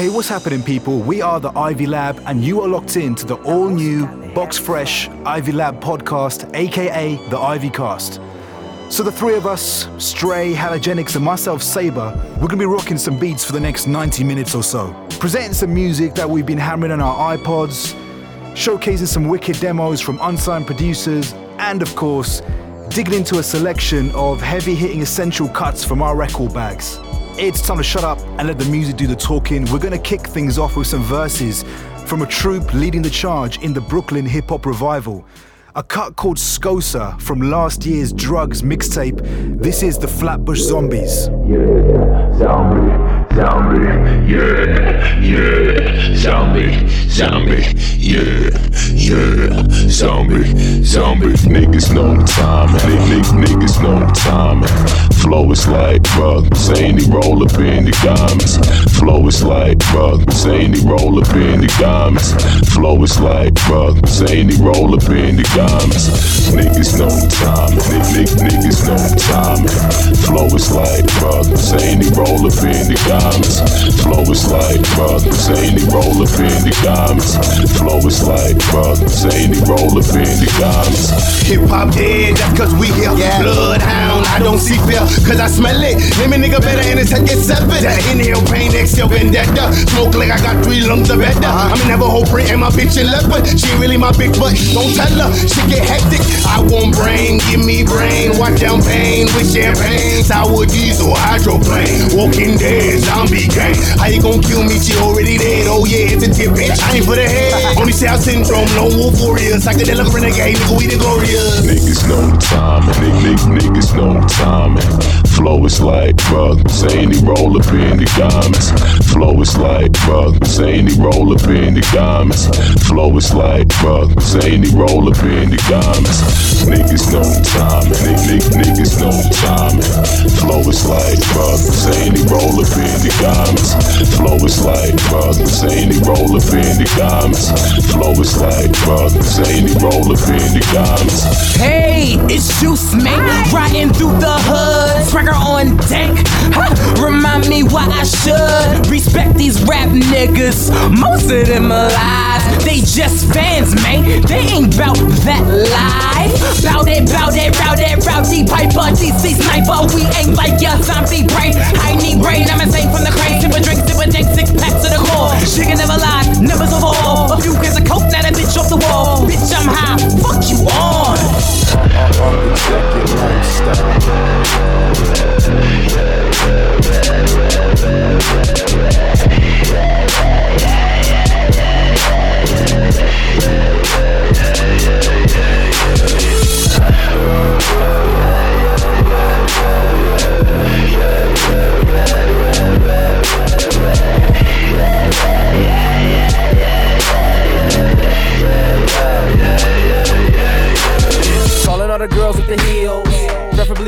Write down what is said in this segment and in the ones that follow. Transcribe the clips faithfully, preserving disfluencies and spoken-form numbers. Hey, what's happening, people? We are the Ivy Lab, and you are locked in to the all-new Box Fresh Ivy Lab podcast, aka the Ivy Cast. So the three of us, Stray, Halogenics, and myself, Saber, we're gonna be rocking some beats for the next ninety minutes or so, presenting some music that we've been hammering on our iPods, showcasing some wicked demos from unsigned producers, and of course, digging into a selection of heavy-hitting essential cuts from our record bags. It's time to shut up and let the music do the talking. We're gonna kick things off with some verses from a troupe leading the charge in the Brooklyn hip-hop revival. A cut called Scosa from last year's Drugs mixtape. This is the Flatbush Zombies. Yeah, zombie, zombie, yeah, yeah, zombie, zombie, yeah, yeah, zombie, zombie. Niggas know the time, niggas, niggas know the time. Flow is like rug, zany, roll up in the diamonds. Flow is like rug, zany, roll up in the diamonds. Flow is like rug, zany, roll up in the diamonds. Niggas know the time, niggas, niggas know the time. Flow is like rug, zany, roll up in the diamonds. Flow is like rug, zany, roll up in the diamonds. Flow is like rug, zany, roll up in the diamonds. Hip hop dead, that's cause we here. Yeah. Bloodhound, I don't see fear, cause I smell it. Let me nigga better and it's seven. That inhale pain, exhale vendetta. Smoke like I got three lungs of better. I'm in have a whole print and my bitch in leopard. She ain't really my big butt, don't tell her. She get hectic, I want brain, give me brain. Watch down pain with champagne. Sour diesel, hydroplane. Walking dead, zombie gang. How you gon' kill me, she already dead. Oh yeah, it's a tip, bitch, I ain't for the head. Only South Syndrome, no wolf warriors. Psychedelic renegade, nigga, we the glorious. Niggas know the time, niggas, niggas know the time. Flow is like rug, zany, roll up in the diamonds. Flow is like rug, zany, roll up in the diamonds. Flow is like rug, zany, roll up in in the diamonds. Niggas know the time, niggas, niggas know the time. Flow is like rug, zany, roll up in the diamonds. Flow is like rug, zany, roll up in the diamonds. Flow is like rug, zany, roll up in the diamonds. Hey, it's Juice Man, riding through the hood, tracker on deck, huh? Remind me why I should respect these rap niggas, most of them alive. They just fans, man, they ain't bout that lie. Bout it, bout it, bout it, rowdy piper, D C sniper. We ain't like your zombie brain. I need brain, I'm insane from the crane. Sip a drink, sip a drink, six packs to the core. She can never lie, numbers of all. A few kids of coke, now that bitch off the wall. Bitch, I'm high, fuck you on. On the second lifestyle. Calling all the girls with the heels, preferably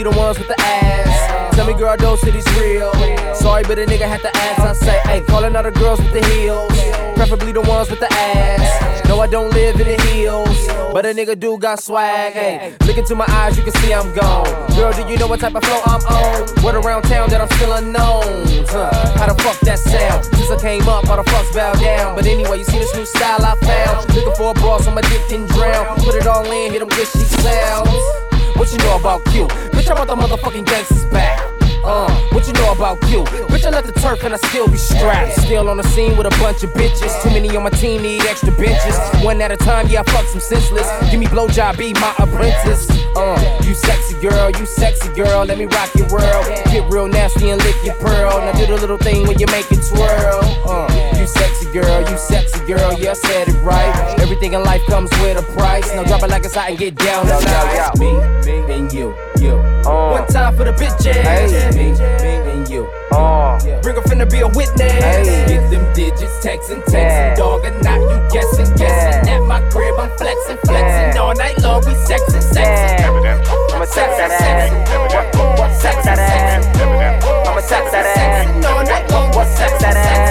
the ones with the ass. Tell me, girl, those cities real. Sorry, but a nigga had to ask. I say, hey, calling all the girls with the heels, preferably the ones with the ass. No, I don't live in the hills, but a nigga do got swag, ayy. Look into my eyes, you can see I'm gone. Girl, do you know what type of flow I'm on? Word around town that I'm still unknown. Huh. How the fuck that sound? Since I came up, all the fucks bow down. But anyway, you see this new style I found. Looking for a boss, so my dick can drown. Put it all in, hit them good she clowns. What you know about Q? Bitch, I'm about the motherfucking gangsters back. Uh, what you know about you? Bitch, I left the turf and I still be strapped. Still on the scene with a bunch of bitches. Too many on my team need extra benches. One at a time, yeah, I fuck some senseless. Give me blowjob, be my apprentice. Uh, you sexy girl, you sexy girl. Let me rock your world. Get real nasty and lick your pearl. Now do the little thing when you make it twirl. Uh, you sexy girl, you sexy girl. Yeah, I said it right. Everything in life comes with a price. Now drop it like it's hot and get down tonight. Me, me, and you, you. Uh, One time for the bitches. Hey. Me, me, and you. Uh, Bring a finna be a witness. Hey. Get them digits, texting, texting, yeah. Dog, and not you guessing, guessing. Yeah. At my crib, I'm flexing, flexing. Yeah. All night long, we sexing, sexing. Yeah. I'ma sex that ass. What sex that ass? I'ma sex that ass. All night long, what sex that ass?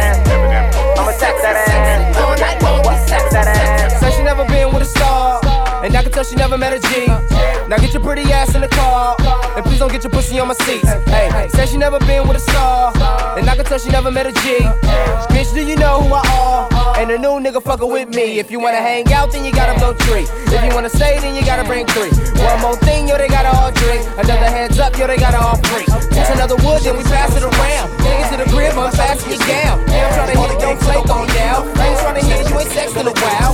I'ma sex that ass. All night long, what sex that ass? Said she never been with a star, and I can tell she never met a G. Now get your pretty ass in in the car. And please don't get your pussy on my seats. Hey, said she never been with a star. And I can tell she never met a G. Bitch, do you know who I are? And a new nigga fucking with me. If you wanna hang out, then you gotta blow three. If you wanna stay, then you gotta bring three. One more thing, yo, they gotta all drink. Another hands up, yo, they gotta all freak. Just another wood, then we pass it around. Niggas to the crib, I'm fast as down. Yeah, I'm tryna hit it, don't flake on down. I ain't tryna hit it, you ain't sex in a while.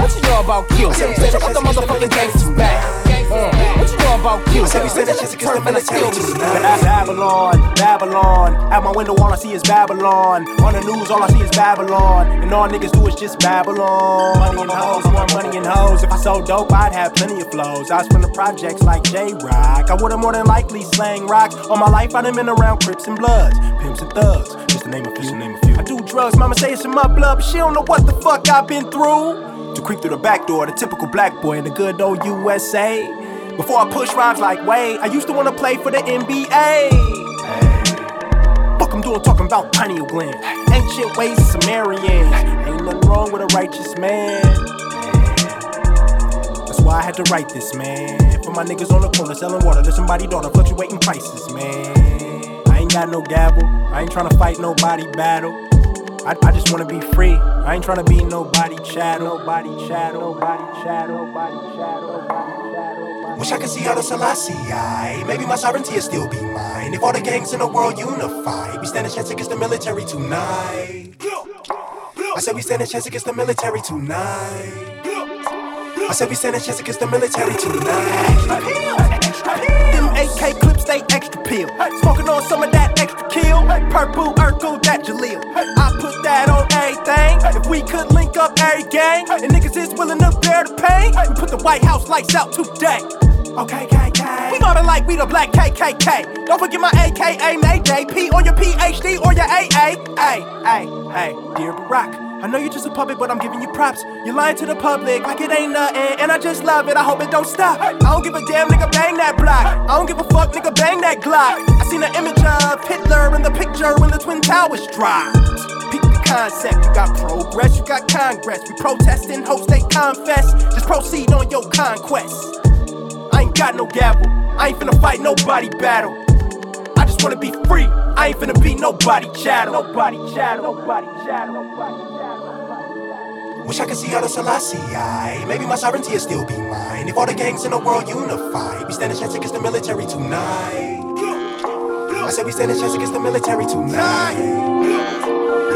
What you know about you? Bitch, I put the motherfucking gangsters back. Uh, what you know about you? Said we said that shit's a turn and a skill. Babylon, Babylon. At my window, all I see is Babylon. On the news, all I see is Babylon. And all niggas do is just Babylon. Money and hoes, more money and hoes. If I sold dope, I'd have plenty of flows. I was from the projects like J-Rock. I would've more than likely slang rocks. All my life, I done been around Crips and Bloods, Pimps and Thugs. Just to name a few, just to name a few. I do drugs, mama say it's in my blood, but she don't know what the fuck I've been through. To creep through the back door, the typical black boy in the good old U S A. Before I push rhymes like Wade, I used to wanna play for the N B A. Hey. Fuck I'm doing talking about pineal gland, ancient ways of Sumerians. Ain't nothing wrong with a righteous man. That's why I had to write this, man. For my niggas on the corner selling water to somebody's daughter, fluctuating prices, man. I ain't got no gavel, I ain't tryna fight nobody battle. I, I just wanna be free. I ain't tryna be nobody chattel, nobody chattel, nobody chattel, nobody chattel. Wish I could see how the Selassie I. Maybe my sovereignty will still be mine. If all the gangs in the world unify, we stand a chance against the military tonight. I said we stand a chance against the military tonight. I said we stand a chance against the military tonight. A K clips, they extra peel. Smoking on some of that extra kill. Purple, Urkel, that Jaleel. I put that on everything. If we could link up every gang, and niggas is willing to bear the pain, we put the White House lights out today. Okay, K K. We mobbing like we the black K K K. Don't forget my A K A Mayday. P or your P H D or your A A. Hey, hey, hey, dear Barack. I know you're just a puppet, but I'm giving you props. You're lying to the public like it ain't nothing, and I just love it, I hope it don't stop. I don't give a damn, nigga, bang that block. I don't give a fuck, nigga, bang that Glock. I seen an image of Hitler in the picture when the Twin Towers dropped. Peep the concept, you got progress, you got Congress. We protesting, hope they confess. Just proceed on your conquest. I ain't got no gavel, I ain't finna fight nobody battle. I just wanna be free, I ain't finna be nobody chattel. Nobody chattel, nobody chattel, nobody chattel. Wish I could see how the Selassie I. Maybe my sovereignty will still be mine. If all the gangs in the world unify, we stand a chance against the military tonight. I said we stand a chance against the military tonight.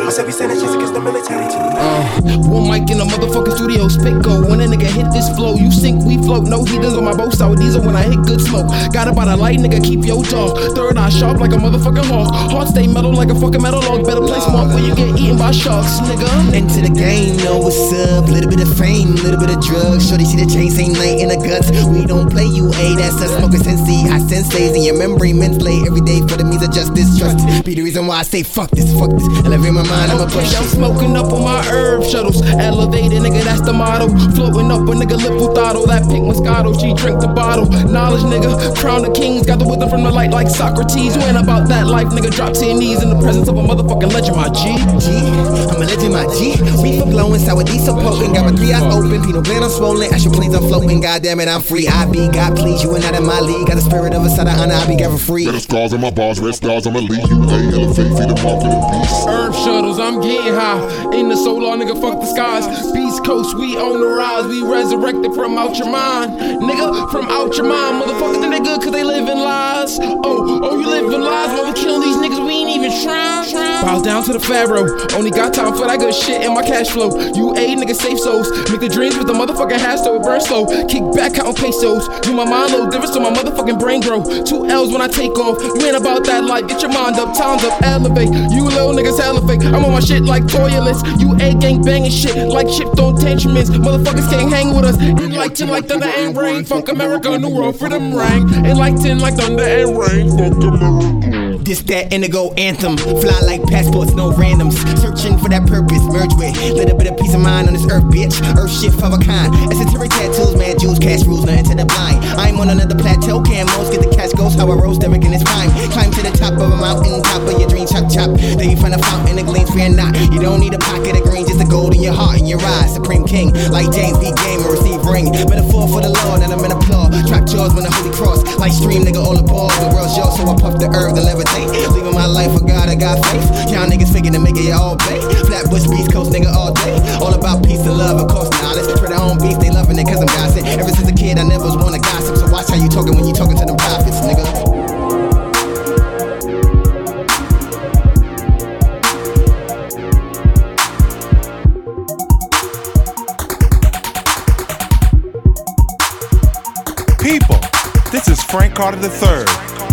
I said we stand a chance against the military tonight. Uh, one mic in a motherfucking studio, spit go. When a nigga hit this flow, you sink, we float. No heathens on my boat, sour diesel when I hit good smoke. Got it by the light, nigga, keep your dog. Third eye sharp like a motherfucking hawk. Heart stay metal like a fucking metal log. Better play smart when you get eaten by sharks, nigga. Into the game, know what's up. Little bit of fame, little bit of drugs. Shorty see the chain, same night in the guts. We don't play you, A, that's us. Smoking sensei, high senseis in your memory. Men play every day for the means of justice. Trust be the reason why I say fuck this, fuck this. Elevate my mind, I'ma push it. I'm smoking up on my herb shuttles. Elevated, nigga, that's the motto. Floating up a nigga, lip with throttle. That pink Moscato, she drink the bottle. Knowledge, nigga, crown of kings. Got the wisdom from the light like Socrates. You ain't about that life, nigga, drop to your knees in the presence of a motherfucking legend, my G. G, I'm a legend, my G. We for blowing, sour D so potent. Got my three eyes open, Pinot Blanc, I'm swollen. Astral planes, I'm floating, goddamn it, I'm free. I be, God please, you ain't out of my league. Got the spirit of a side of honor, I be got for free. Got the scars on my bars, red stars, I'm a lead. You ain't elevate, feed the market in peace. Herb shuttles, I'm getting high. In the solar, nigga, fuck the skies. Beast Coast, we on the rise. We resurrected from out your mind, nigga, from out your mind. Motherfuckers think they good cause they live in lies. Oh, oh, you live in lies while we killing these niggas, we ain't even trying. Bow down to the pharaoh, only got time for that good shit in my cash flow. You a nigga, safe souls, make the dreams with the motherfucking hash so it burns slow. Kick back, count pesos, do my mind low, difference so my motherfucking brain grow. Two L's when I take off, you ain't about that life, get your mind up, time's up, elevate. You little niggas elevate, I'm on my shit like toilets. You a gang banging shit like chipped on tantrums, motherfuckers can't hang with us. Ain't like ten like thunder and rain. Funk America, new world freedom ring. Ain't like ten like thunder and rain. Funk America. This, that, indigo anthem. Fly like passports, no randoms. Searching for that purpose, merge with little bit of peace of mind on this earth, bitch. Earth shift of a kind. Esoteric tattoos, mad Jews, cash rules, nothing to the blind. I'm on another plateau, camos, get the cash goes. How I rose, Derek, and it's fine. Climb to the top of a mountain, top of your dream, chop, chop. Then you find a fountain, it gleams free or not. You don't need a pocket of green, just a gold in your heart and your eyes. Supreme king, like James B. Gamer, receive ring. Metaphor for the Lord, and I'm in applaud. Trap jaws when the Holy Cross, like stream, nigga, all aboard. The world's yours, so I puff the earth and levitate. Leaving my life for God, I got faith. Y'all niggas faking to make it all day. Flatbush Beast Coast, nigga, all day. All about peace and love, of course, knowledge. For their own beast, they loving it, cause I'm gossip. Ever since a kid, I never was one to gossip. So watch how you talking when you talking to them prophets, nigga. People, this is Frank Carter the third,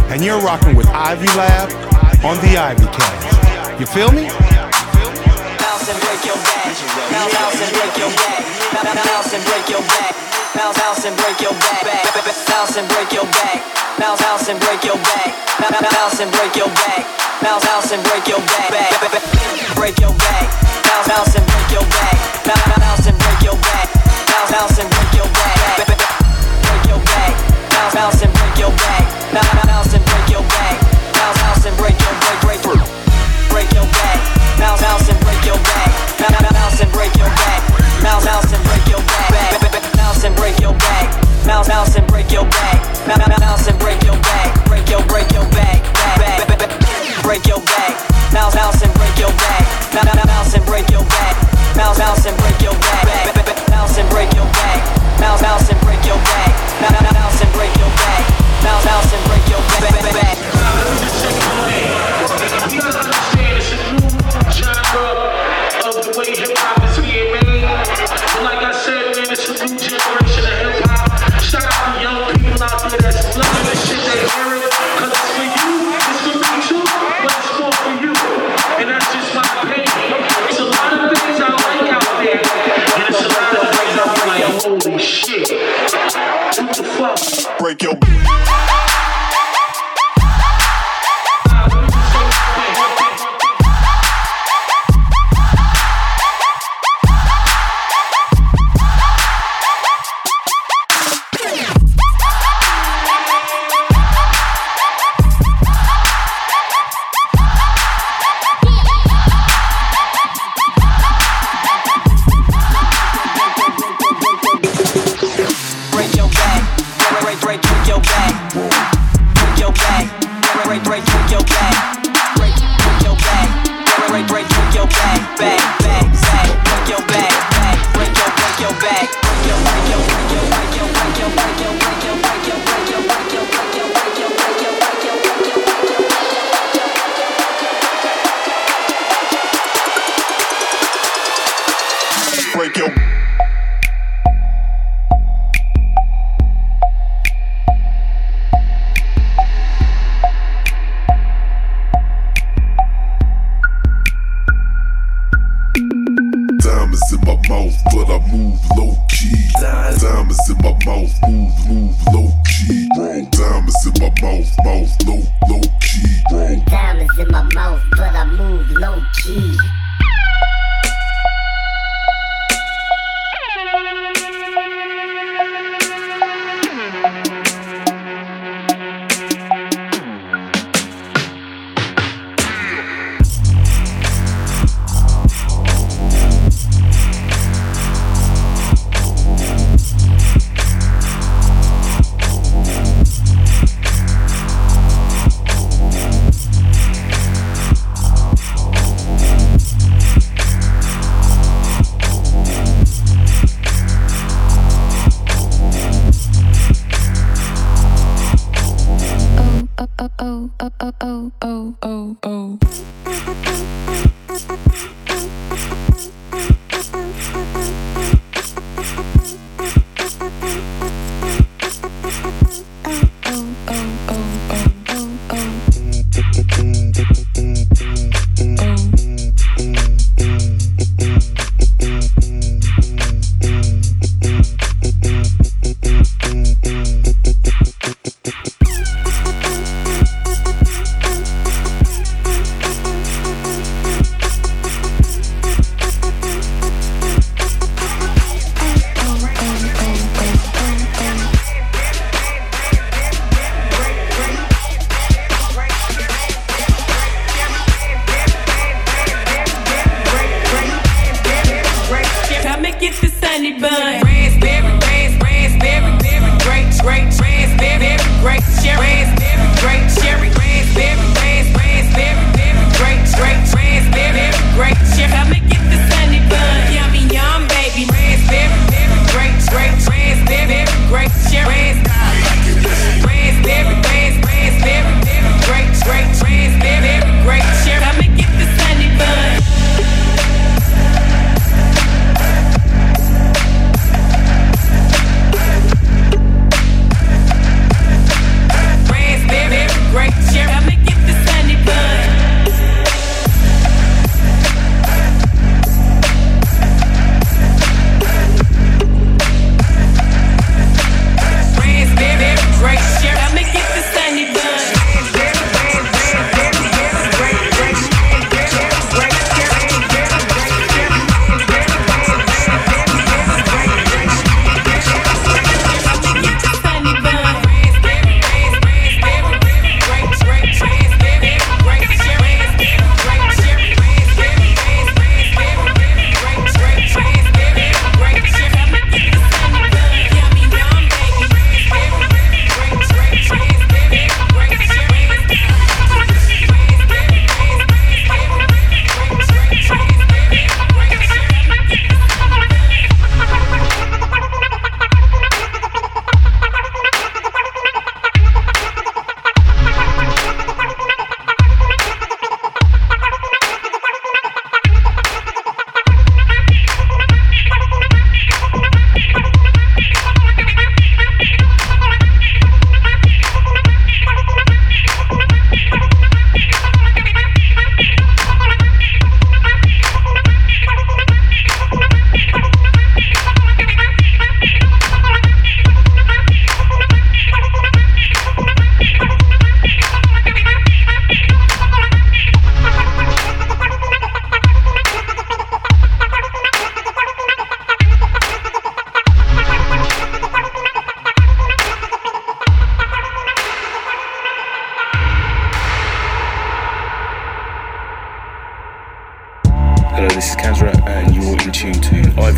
and you're rocking with Ivy Lab on the Ivy Cast. You feel me? Bounce and break your back. Bounce and break your back. Bounce and break your back. Bounce and break your back. Bounce and break your back. Bounce and break your back. Bounce and break your back. Bounce and break your back. Break your back. Bounce and break your back. Bounce and break your back. Bounce and break your back. Bounce and break your back. Bounce and break your back. Bounce and break your break break break. Break your back. Bounce and break your back. Bounce and break your back. Bounce and break your back. Bounce and break your back. Bounce and break your back. Bounce and break your back. Break your break your back. Break your back. Bounce and break your back. Bounce and break your back. Bounce and break your back. Bounce and break your back. Bounce, bounce, and break your back. Bounce, and break your back. Bounce, bounce, and break your back. Bounce, bounce, and break your back. Now, let me just understand it's a new genre of the way hip hop is being made. But like I said, man, it's a new generation of hip hop. Shout out to young people out there that's loving this shit, they hear it. Cause it's for you, it's for me too, but it's more for you. And that's just my opinion. It's a lot of things I like out there, and it's a lot of things I like. Holy shit. Break your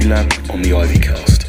Ivy Lab on the Ivy Cast.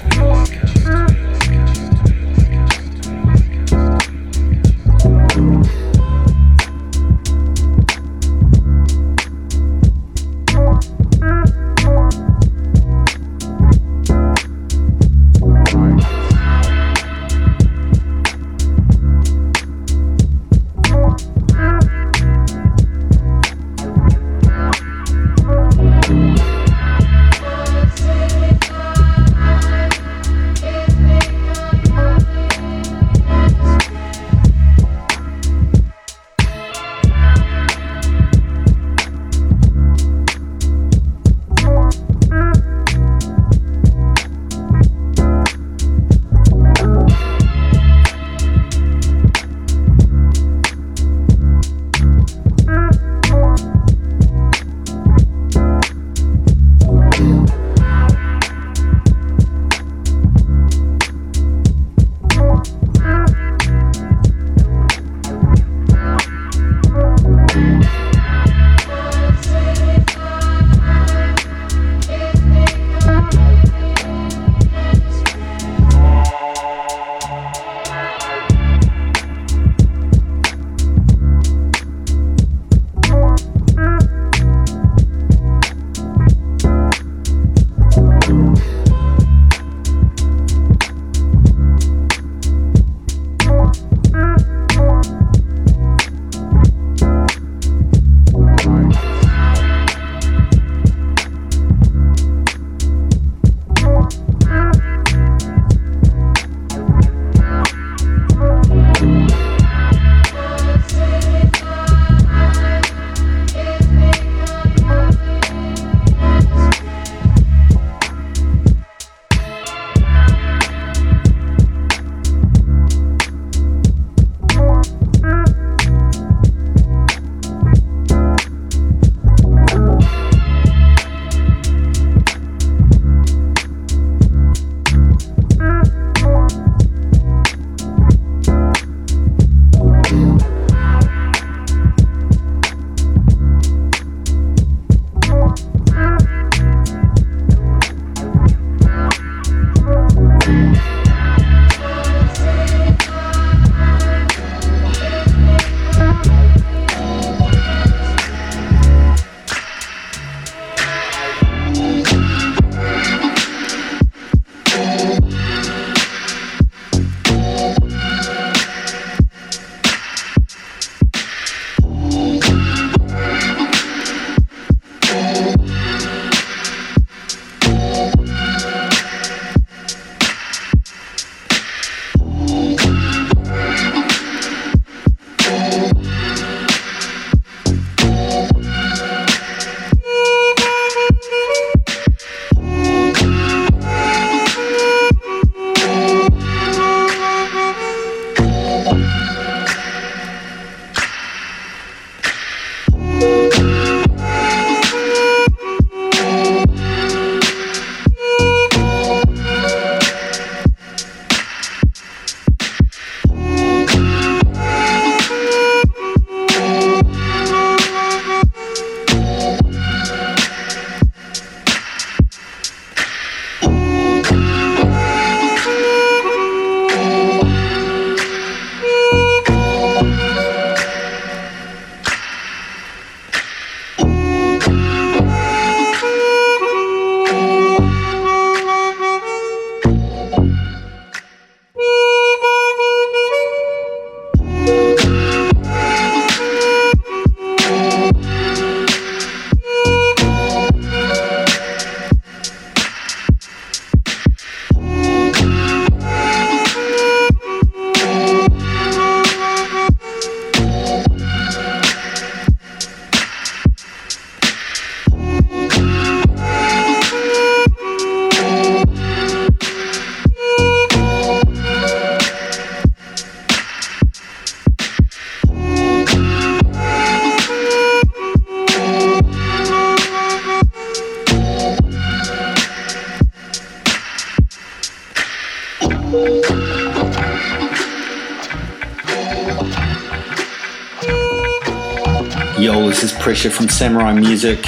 From Samurai Music,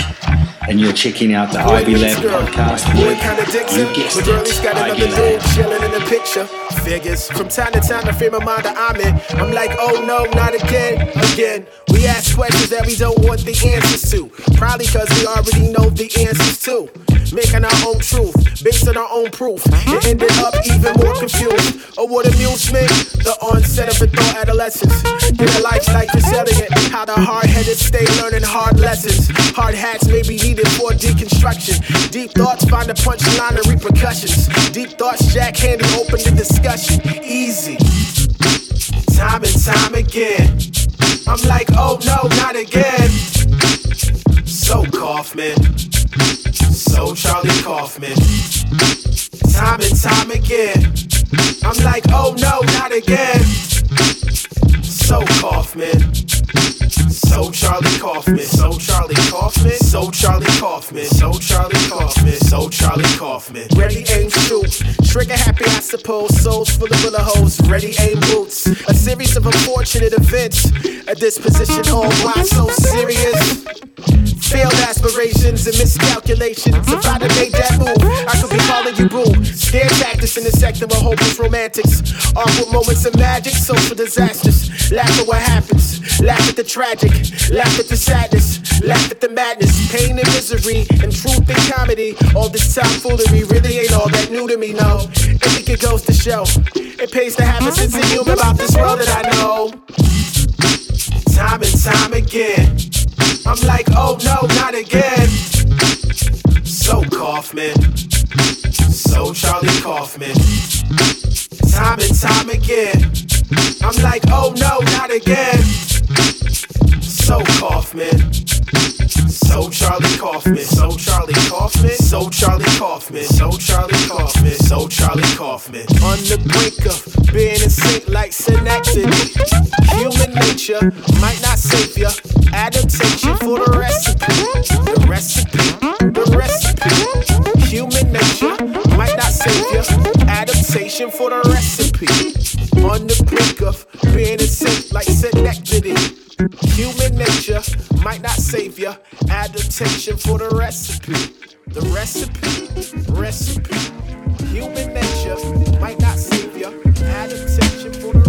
and you're checking out the Ivy Lab podcast. You guessed it, Ivy Lab. Figures from time to time, the frame of mind that I'm in, I'm like, oh no, not again, again. We ask questions that we don't want the answers to, probably because we already know the answers to. Making our own truth, based on our own proof, it ended up even more confused. Oh, what amusement, the onset of adult adolescence. Get a life like this elegant, how the hard-headed stay learning hard lessons. Hard hats may be needed for deconstruction. Deep thoughts find a punchline and repercussions. Deep thoughts jackhanded, open the discussion. Easy, time and time again. I'm like, oh no, not again. So Kaufman. So Charlie Kaufman. Time and time again. I'm like, oh no, not again. So Kaufman. So Charlie Kaufman. So Charlie Kaufman. So Charlie Kaufman. So Charlie Kaufman. So Charlie Kaufman. Ready, aim, shoot. Trigger happy, I suppose. Souls full of bullet holes. Ready, aim, boots. A series of unfortunate events. A disposition, oh why so serious? Failed aspirations and miscalculations. If I'd have made that move, I could be calling you boo. Scare tactics in the sector of hopeless romantics. Awkward moments of magic, social disasters. Laugh at what happens, laugh at the tragic, laugh at the sadness, laugh at the madness. Pain and misery, and truth and comedy. All this tomfoolery really ain't all that new to me, no. I think it goes to show, it pays to have a sense of humor about this world that I know. Time and time again. I'm like, oh no, not again. So Kaufman. So Charlie Kaufman. Time and time again. I'm like, oh no, not again. So Kaufman. So Charlie Kaufman. So Charlie Kaufman. So Charlie Kaufman. So Charlie Kaufman. So Charlie Kaufman. On the brink of being in sync like synecdoche. Human nature might not save ya. Adaptation for the recipe. The recipe. The recipe. Human nature might not save ya. Adaptation for the recipe. On the brink of being in sync like synecdoche. Human nature might not save ya. Adaptation for the recipe. The recipe, recipe. Human nature might not save ya. Adaptation for the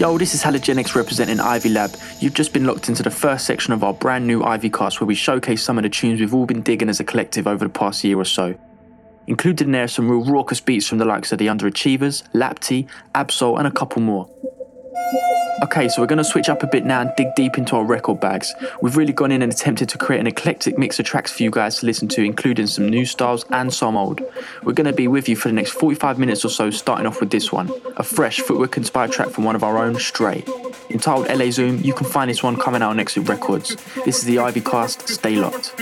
Yo, this is Halogenics representing Ivy Lab. You've just been locked into the first section of our brand new Ivy Cast, where we showcase some of the tunes we've all been digging as a collective over the past year or so. Included in there are some real raucous beats from the likes of the Underachievers, Lap-T, Absol and a couple more. Okay, so we're going to switch up a bit now and dig deep into our record bags. We've really gone in and attempted to create an eclectic mix of tracks for you guys to listen to, including some new styles and some old. We're going to be with you for the next forty-five minutes or so, starting off with this one, a fresh footwork-inspired track from one of our own, Stray. Entitled L A Zoom, you can find this one coming out on Exit Records. This is the Ivy Cast, stay locked.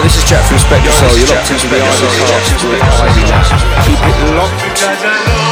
Hello, this is Jack from Spectral Soul. You're locked into the Ivy Cast. Keep it locked.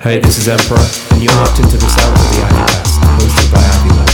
Hey, this is Emperor, and you're locked into the sound of the Ivy Cast, hosted by Ivy Lab.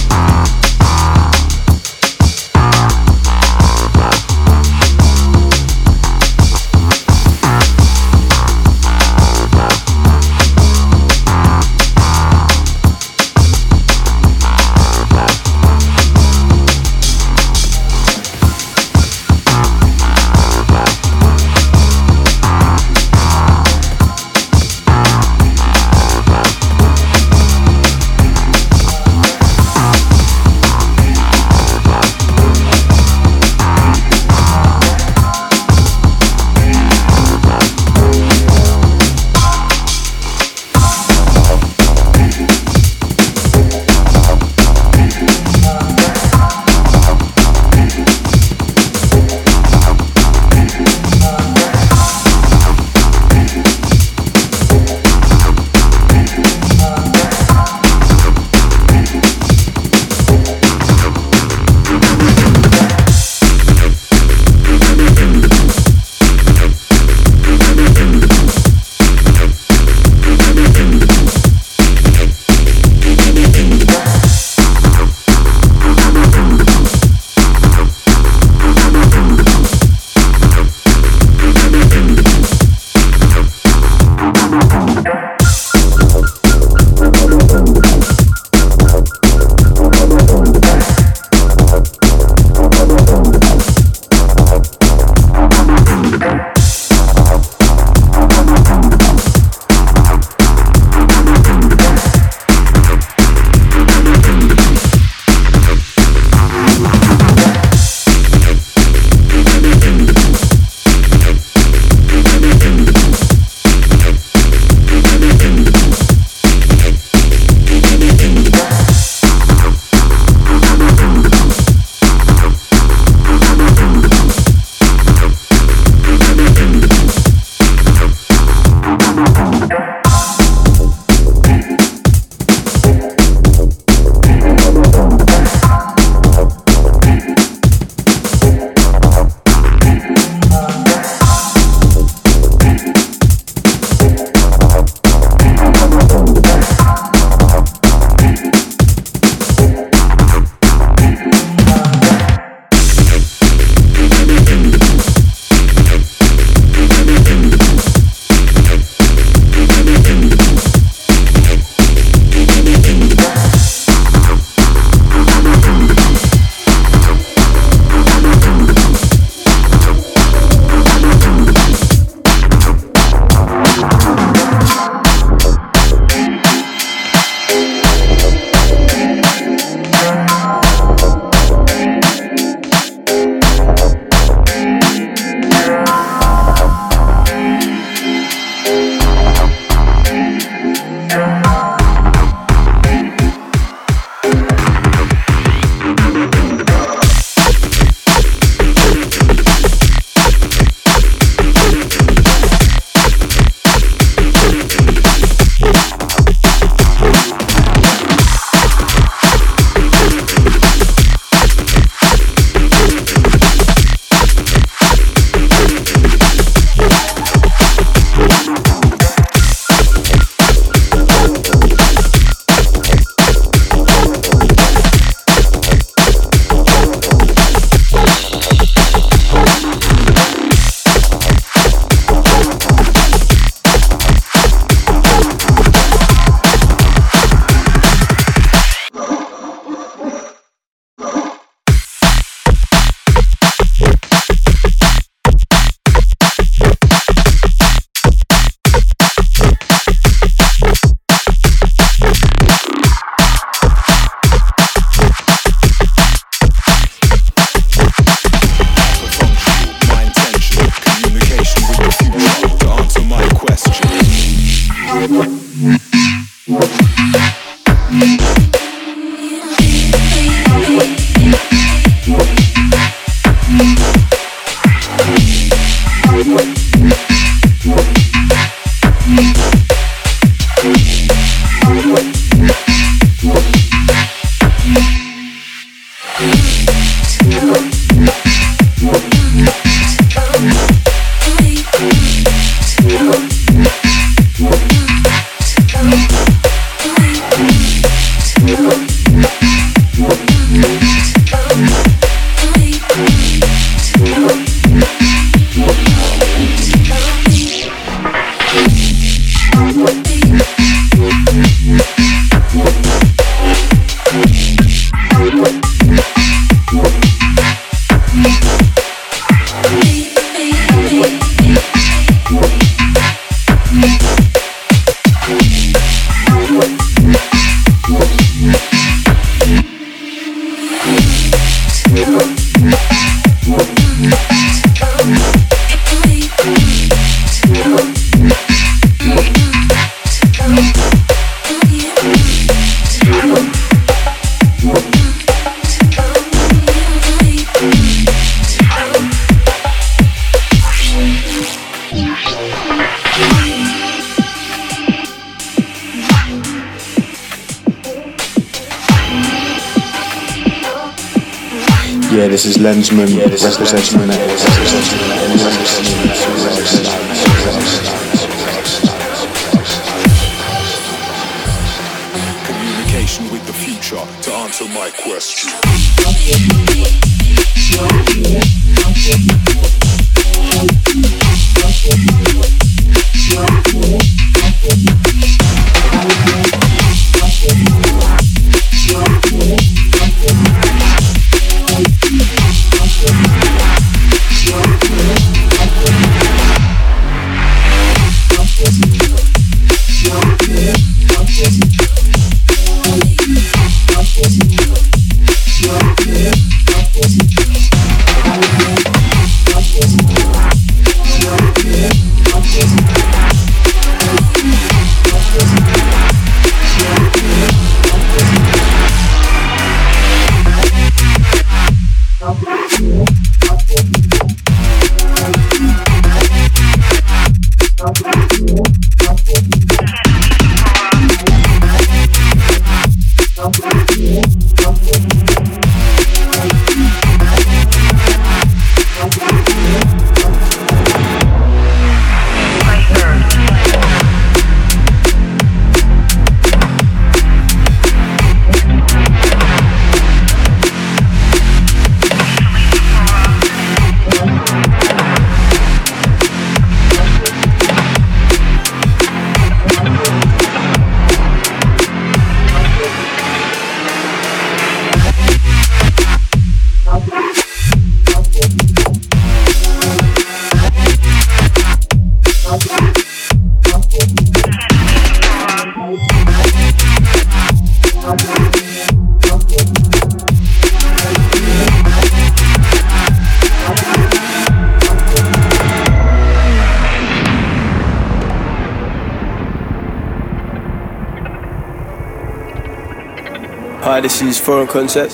This is Foreign Concept.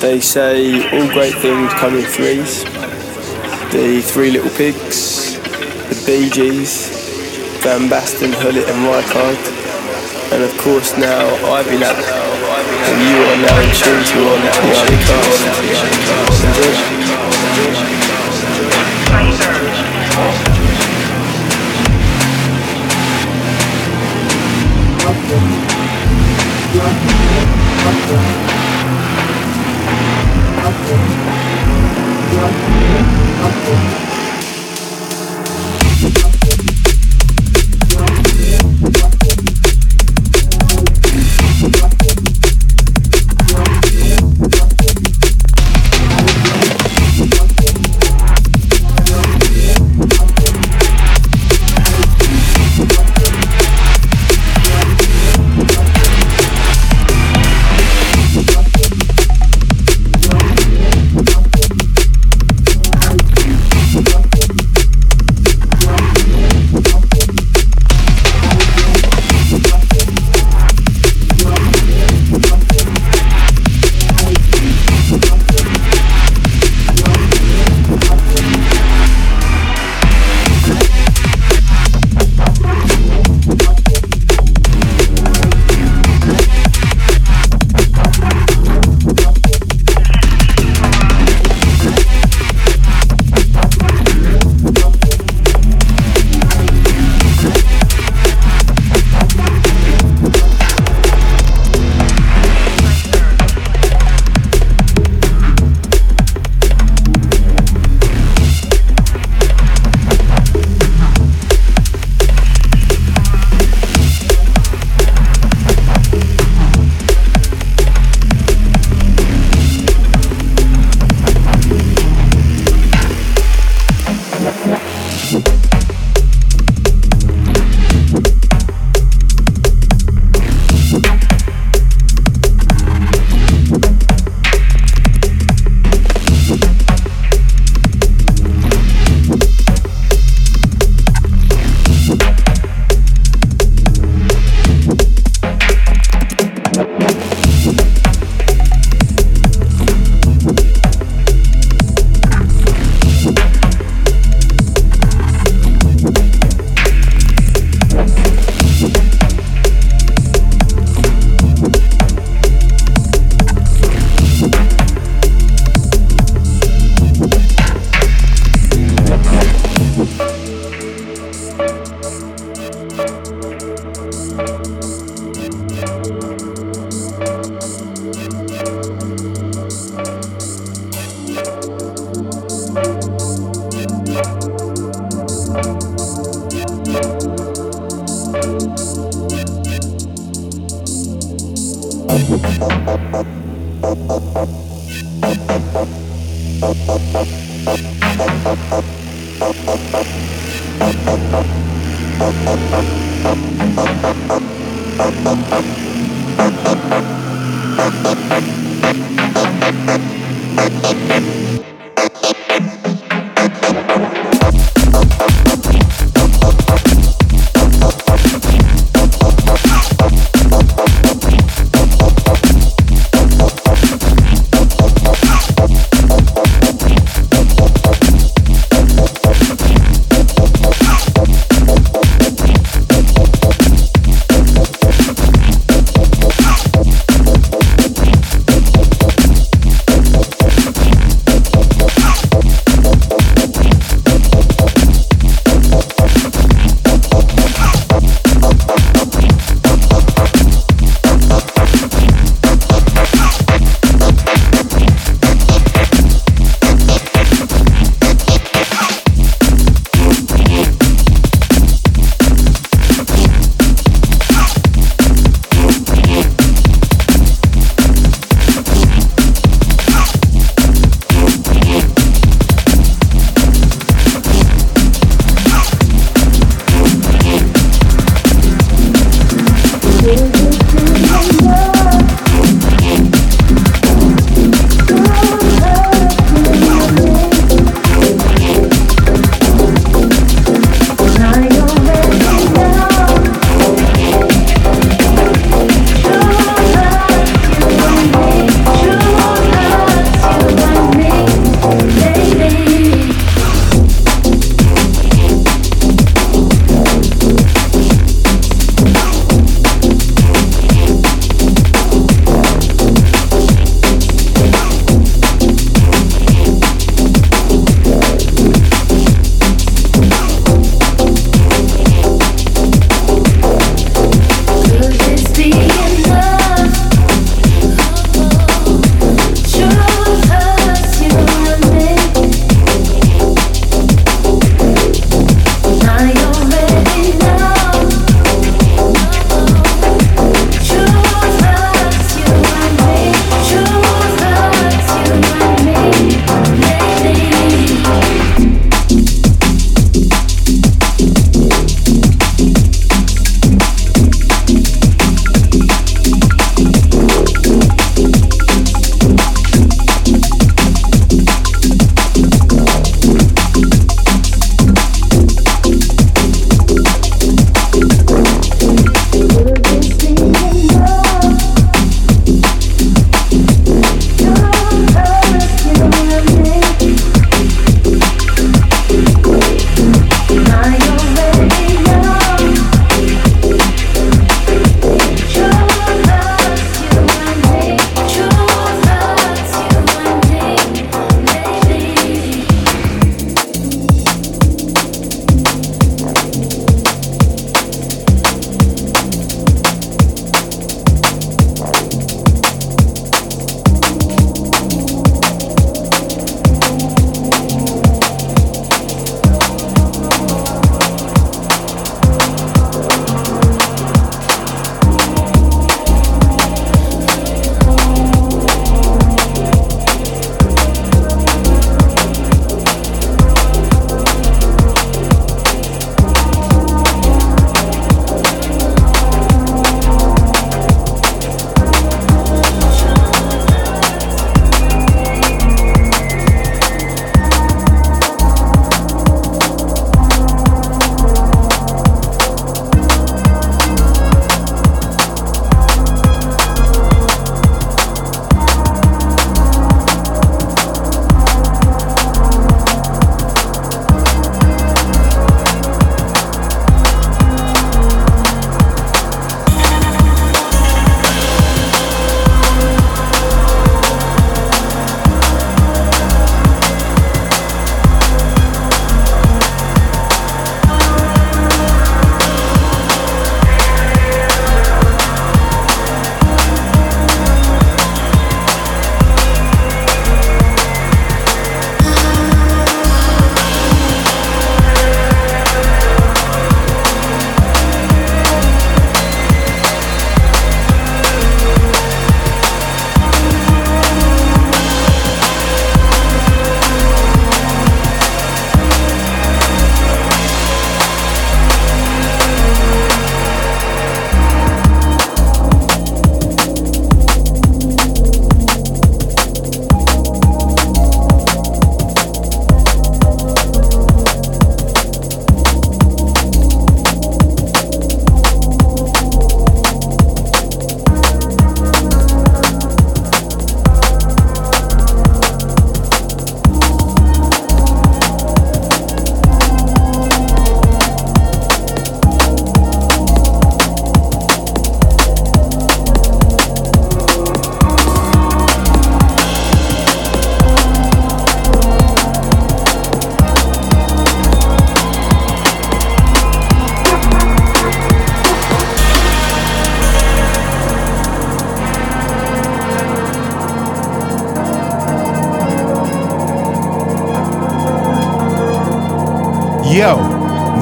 They say all great things come in threes. The Three Little Pigs, the Bee Gees, Van Basten, Hullet and Rijkaard, and of course now Ivy Lab. And you are now in tune to on the Ivy Cast. Thank you.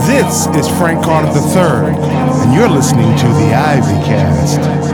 This is Frank Carter the third, and you're listening to the Ivy Cast.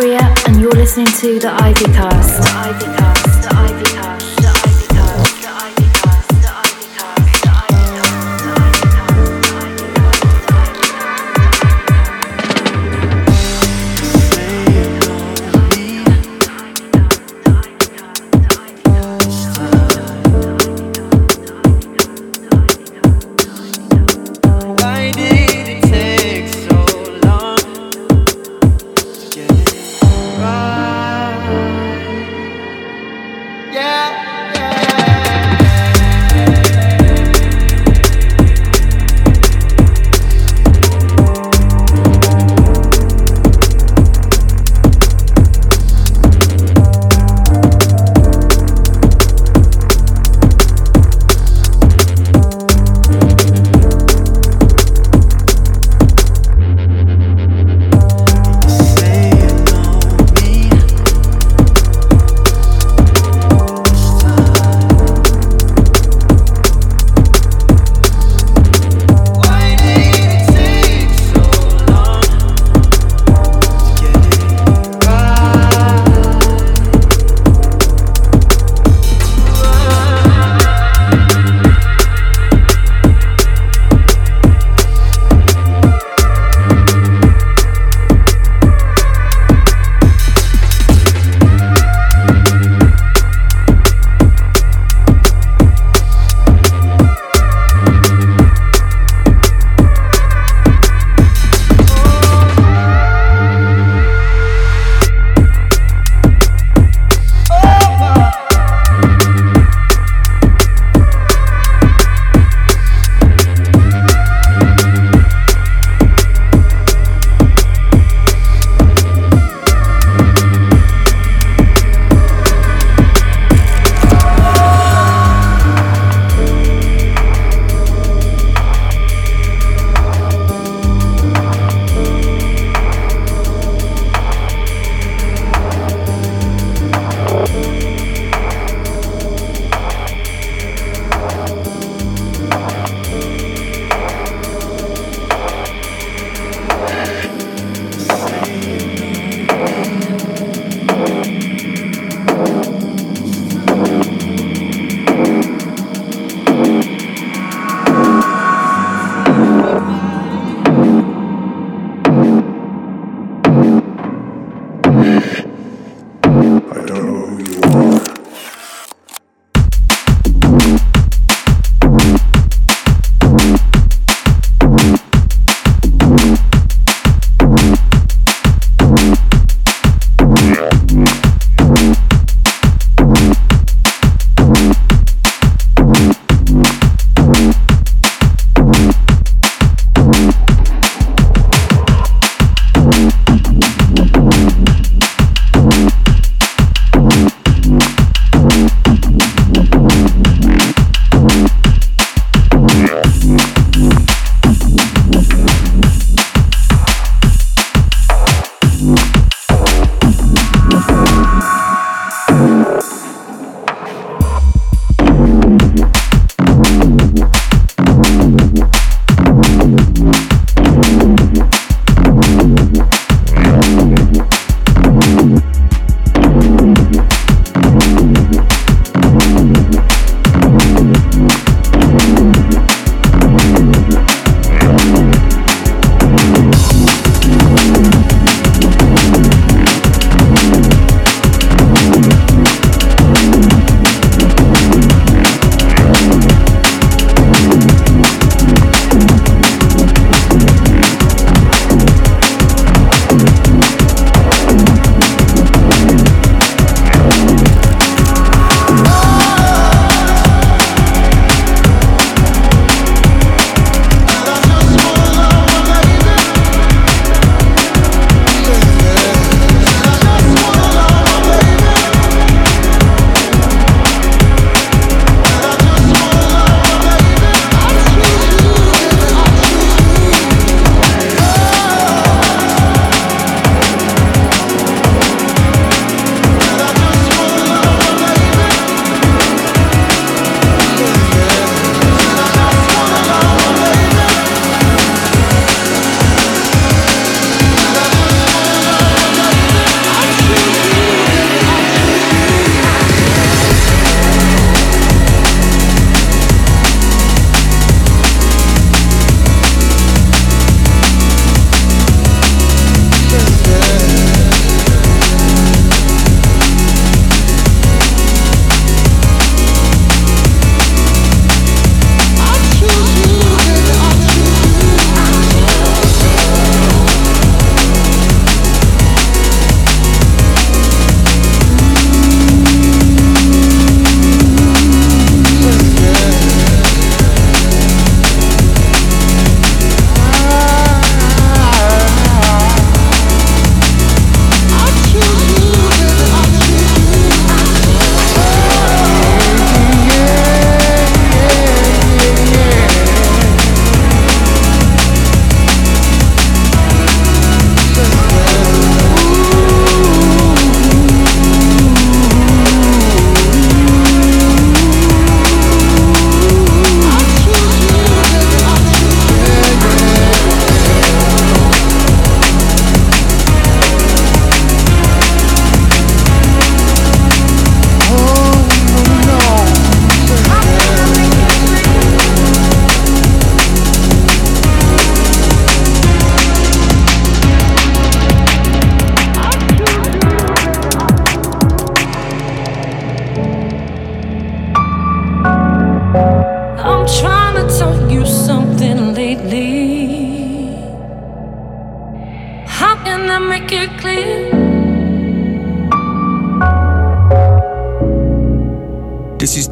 Ria, and you're listening to the Ivy Cast. The Ivy Cast. The Ivy Cast. The Ivy Cast. The Ivy Cast. The Ivy Cast. The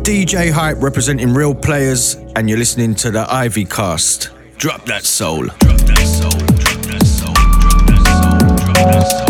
D J Hype representing real players, and you're listening to the Ivy Cast. Drop that soul. Drop that soul. Drop that soul. Drop that soul. Drop that soul.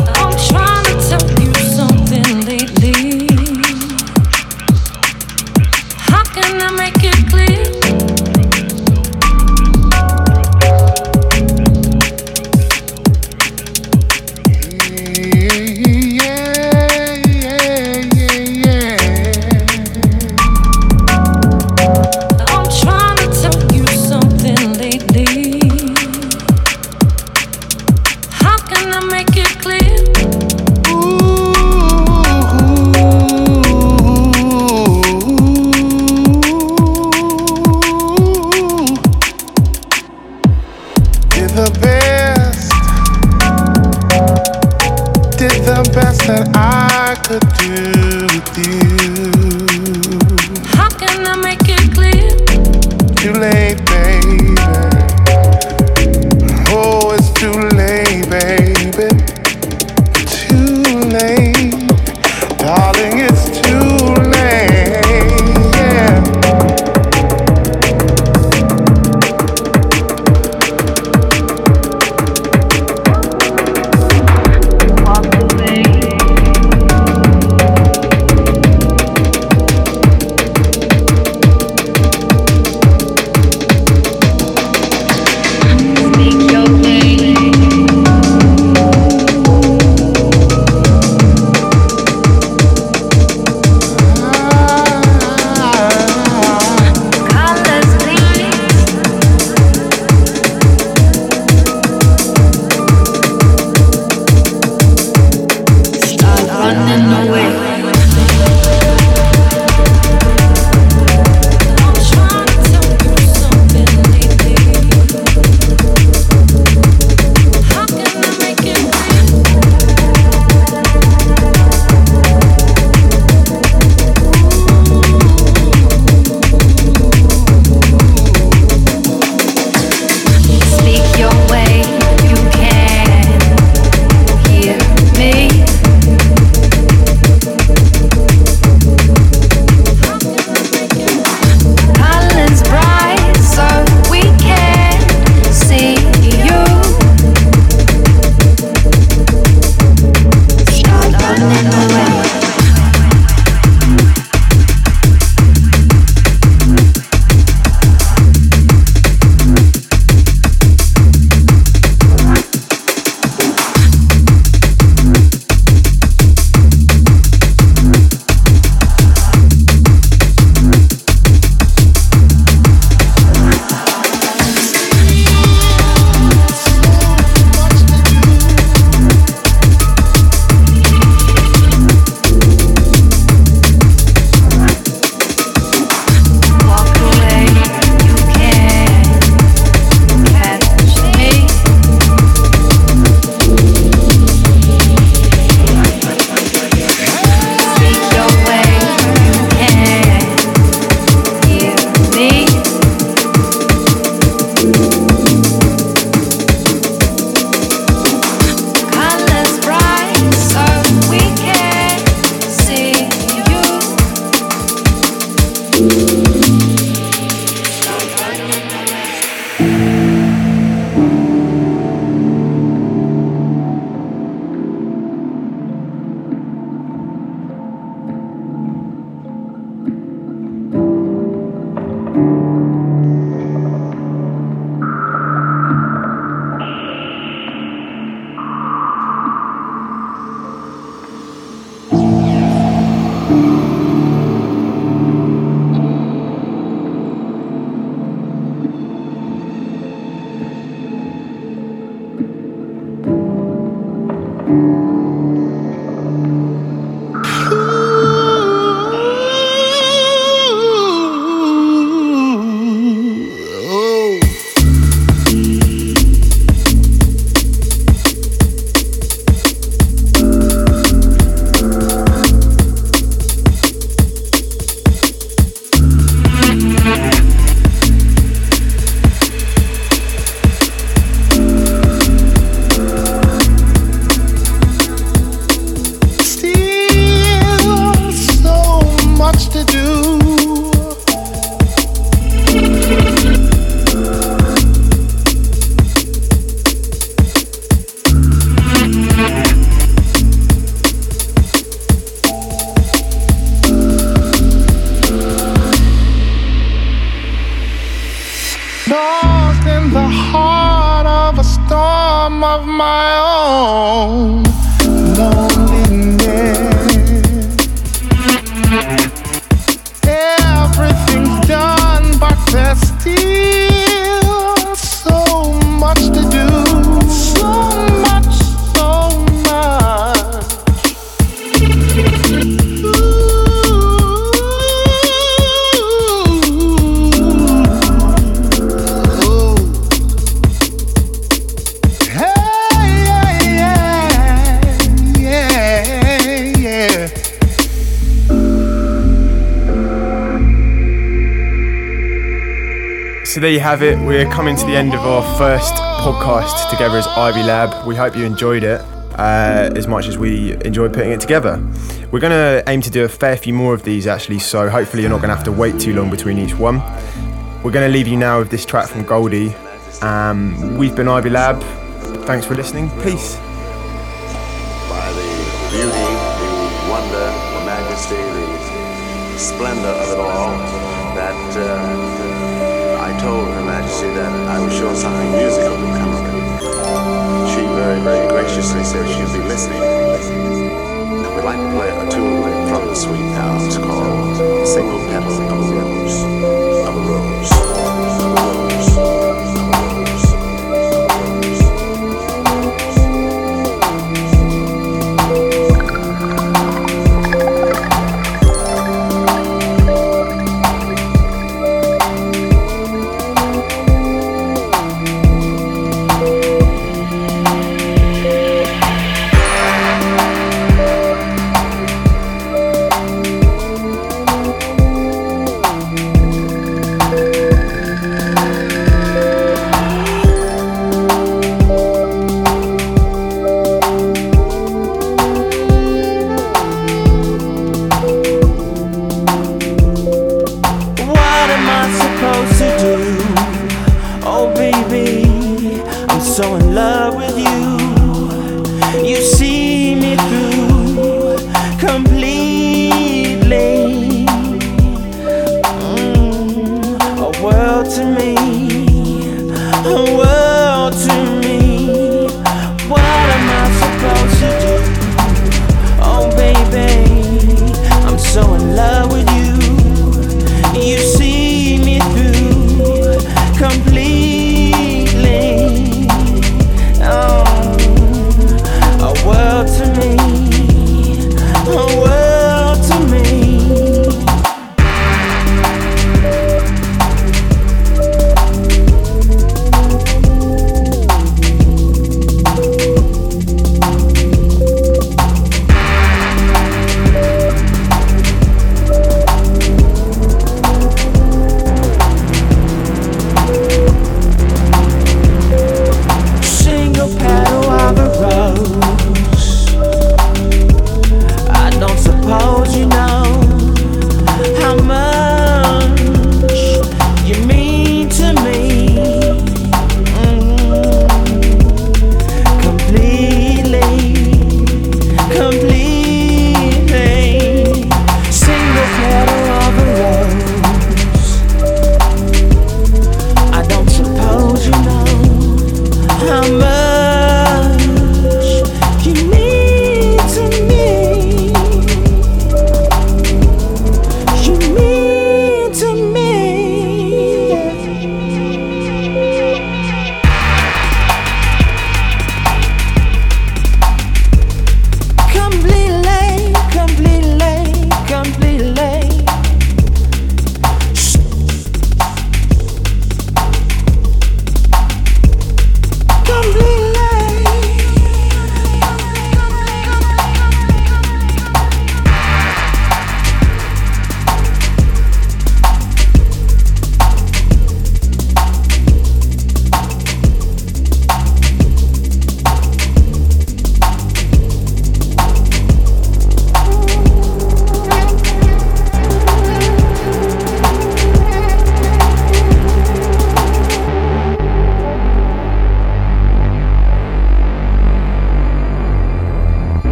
rhythm of my own loneliness. Everything's done, but there's still so much to do. So much, so much. So there you have it, we're coming to the end of our first podcast together as Ivy Lab. We hope you enjoyed it uh, as much as we enjoyed putting it together. We're going to aim to do a fair few more of these actually, so hopefully you're not going to have to wait too long between each one. We're going to leave you now with this track from Goldie. Um, we've been Ivy Lab, thanks for listening, peace. By the beauty, the wonder, the majesty, the splendor of it all, that... Uh, I told Her Majesty that I was sure something musical would come of it. She very, very graciously said she'd be listening. I would like to play a tune from the Sweet House called Single Petal of a Rose, of a Rose, of a Rose. Completely, oh, a world.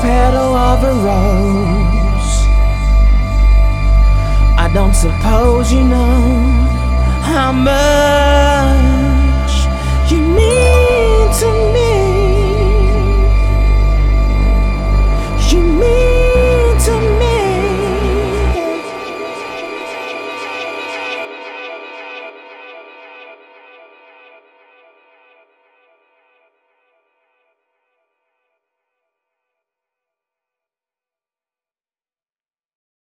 petal of a rose. I don't suppose you know how much